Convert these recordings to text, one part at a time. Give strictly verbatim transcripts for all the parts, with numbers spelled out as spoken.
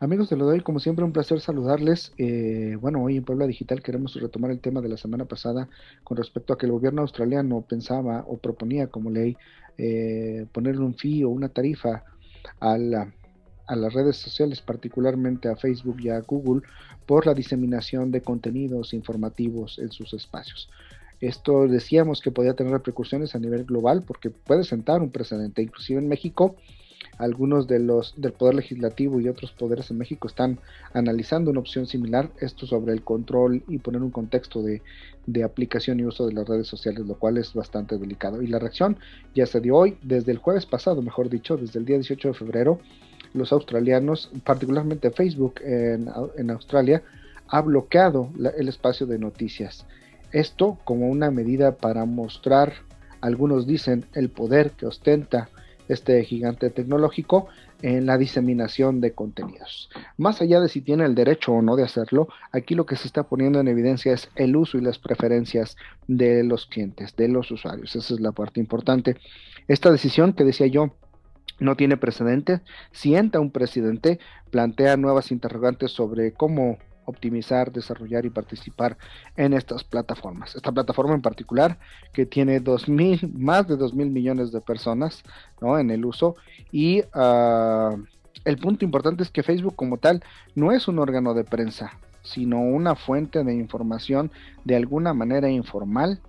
Amigos de Odoy, como siempre un placer saludarles. Eh, bueno, hoy en Puebla Digital queremos retomar el tema de la semana pasada con respecto a que el gobierno australiano pensaba o proponía como ley eh, poner un fee o una tarifa a la... a las redes sociales, particularmente a Facebook y a Google, por la diseminación de contenidos informativos en sus espacios. Esto decíamos que podía tener repercusiones a nivel global porque puede sentar un precedente. Inclusive en México, algunos de los del Poder Legislativo y otros poderes en México están analizando una opción similar, esto sobre el control y poner un contexto de, de aplicación y uso de las redes sociales, lo cual es bastante delicado. Y la reacción ya se dio hoy, desde el jueves pasado, mejor dicho, desde el día dieciocho de febrero, los australianos, particularmente Facebook en, en Australia, ha bloqueado la, el espacio de noticias. Esto como una medida para mostrar, algunos dicen, el poder que ostenta este gigante tecnológico en la diseminación de contenidos. Más allá de si tiene el derecho o no de hacerlo, aquí lo que se está poniendo en evidencia es el uso y las preferencias de los clientes, de los usuarios. Esa es la parte importante. Esta decisión que decía yo, no tiene precedente, sienta un precedente, plantea nuevas interrogantes sobre cómo optimizar, desarrollar y participar en estas plataformas. Esta plataforma en particular que tiene dos mil, más de dos mil millones de personas, ¿no?, en el uso y... Uh, el punto importante es que Facebook como tal no es un órgano de prensa, sino una fuente de información de alguna manera informal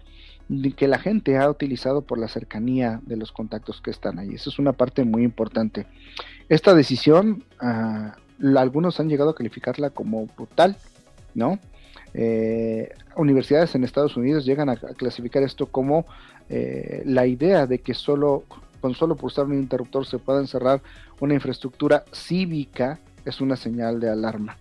que la gente ha utilizado por la cercanía de los contactos que están ahí. Eso es una parte muy importante. Esta decisión, uh, la, algunos han llegado a calificarla como brutal, ¿no? Eh, universidades en Estados Unidos llegan a, a clasificar esto como eh, la idea de que solo con solo pulsar un interruptor se pueda encerrar una infraestructura cívica, es una señal de alarma.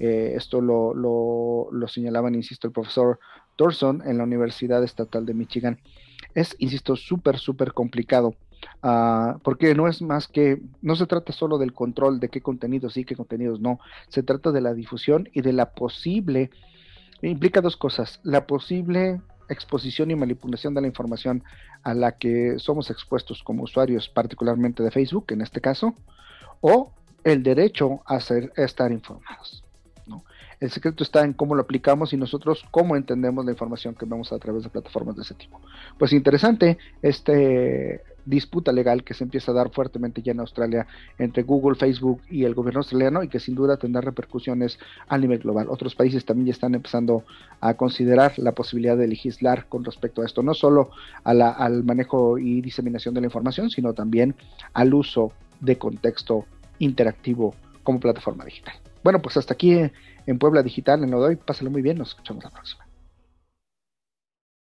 Eh, esto lo, lo, lo señalaban, insisto, el profesor Thorson en la Universidad Estatal de Michigan. Es, insisto, súper, súper complicado, uh, porque no es más que, no se trata solo del control de qué contenidos sí, qué contenidos no, se trata de la difusión y de la posible, implica dos cosas, la posible exposición y manipulación de la información a la que somos expuestos como usuarios, particularmente de Facebook en este caso, o el derecho a, ser, a estar informados, ¿no? El secreto está en cómo lo aplicamos y nosotros cómo entendemos la información que vemos a través de plataformas de ese tipo. Pues interesante esta disputa legal que se empieza a dar fuertemente ya en Australia entre Google, Facebook y el gobierno australiano y que sin duda tendrá repercusiones a nivel global. Otros países también ya están empezando a considerar la posibilidad de legislar con respecto a esto, no solo a la, al manejo y diseminación de la información, sino también al uso de contexto interactivo como plataforma digital. Bueno, pues hasta aquí en Puebla Digital, en Odoy. Pásalo muy bien, nos escuchamos la próxima.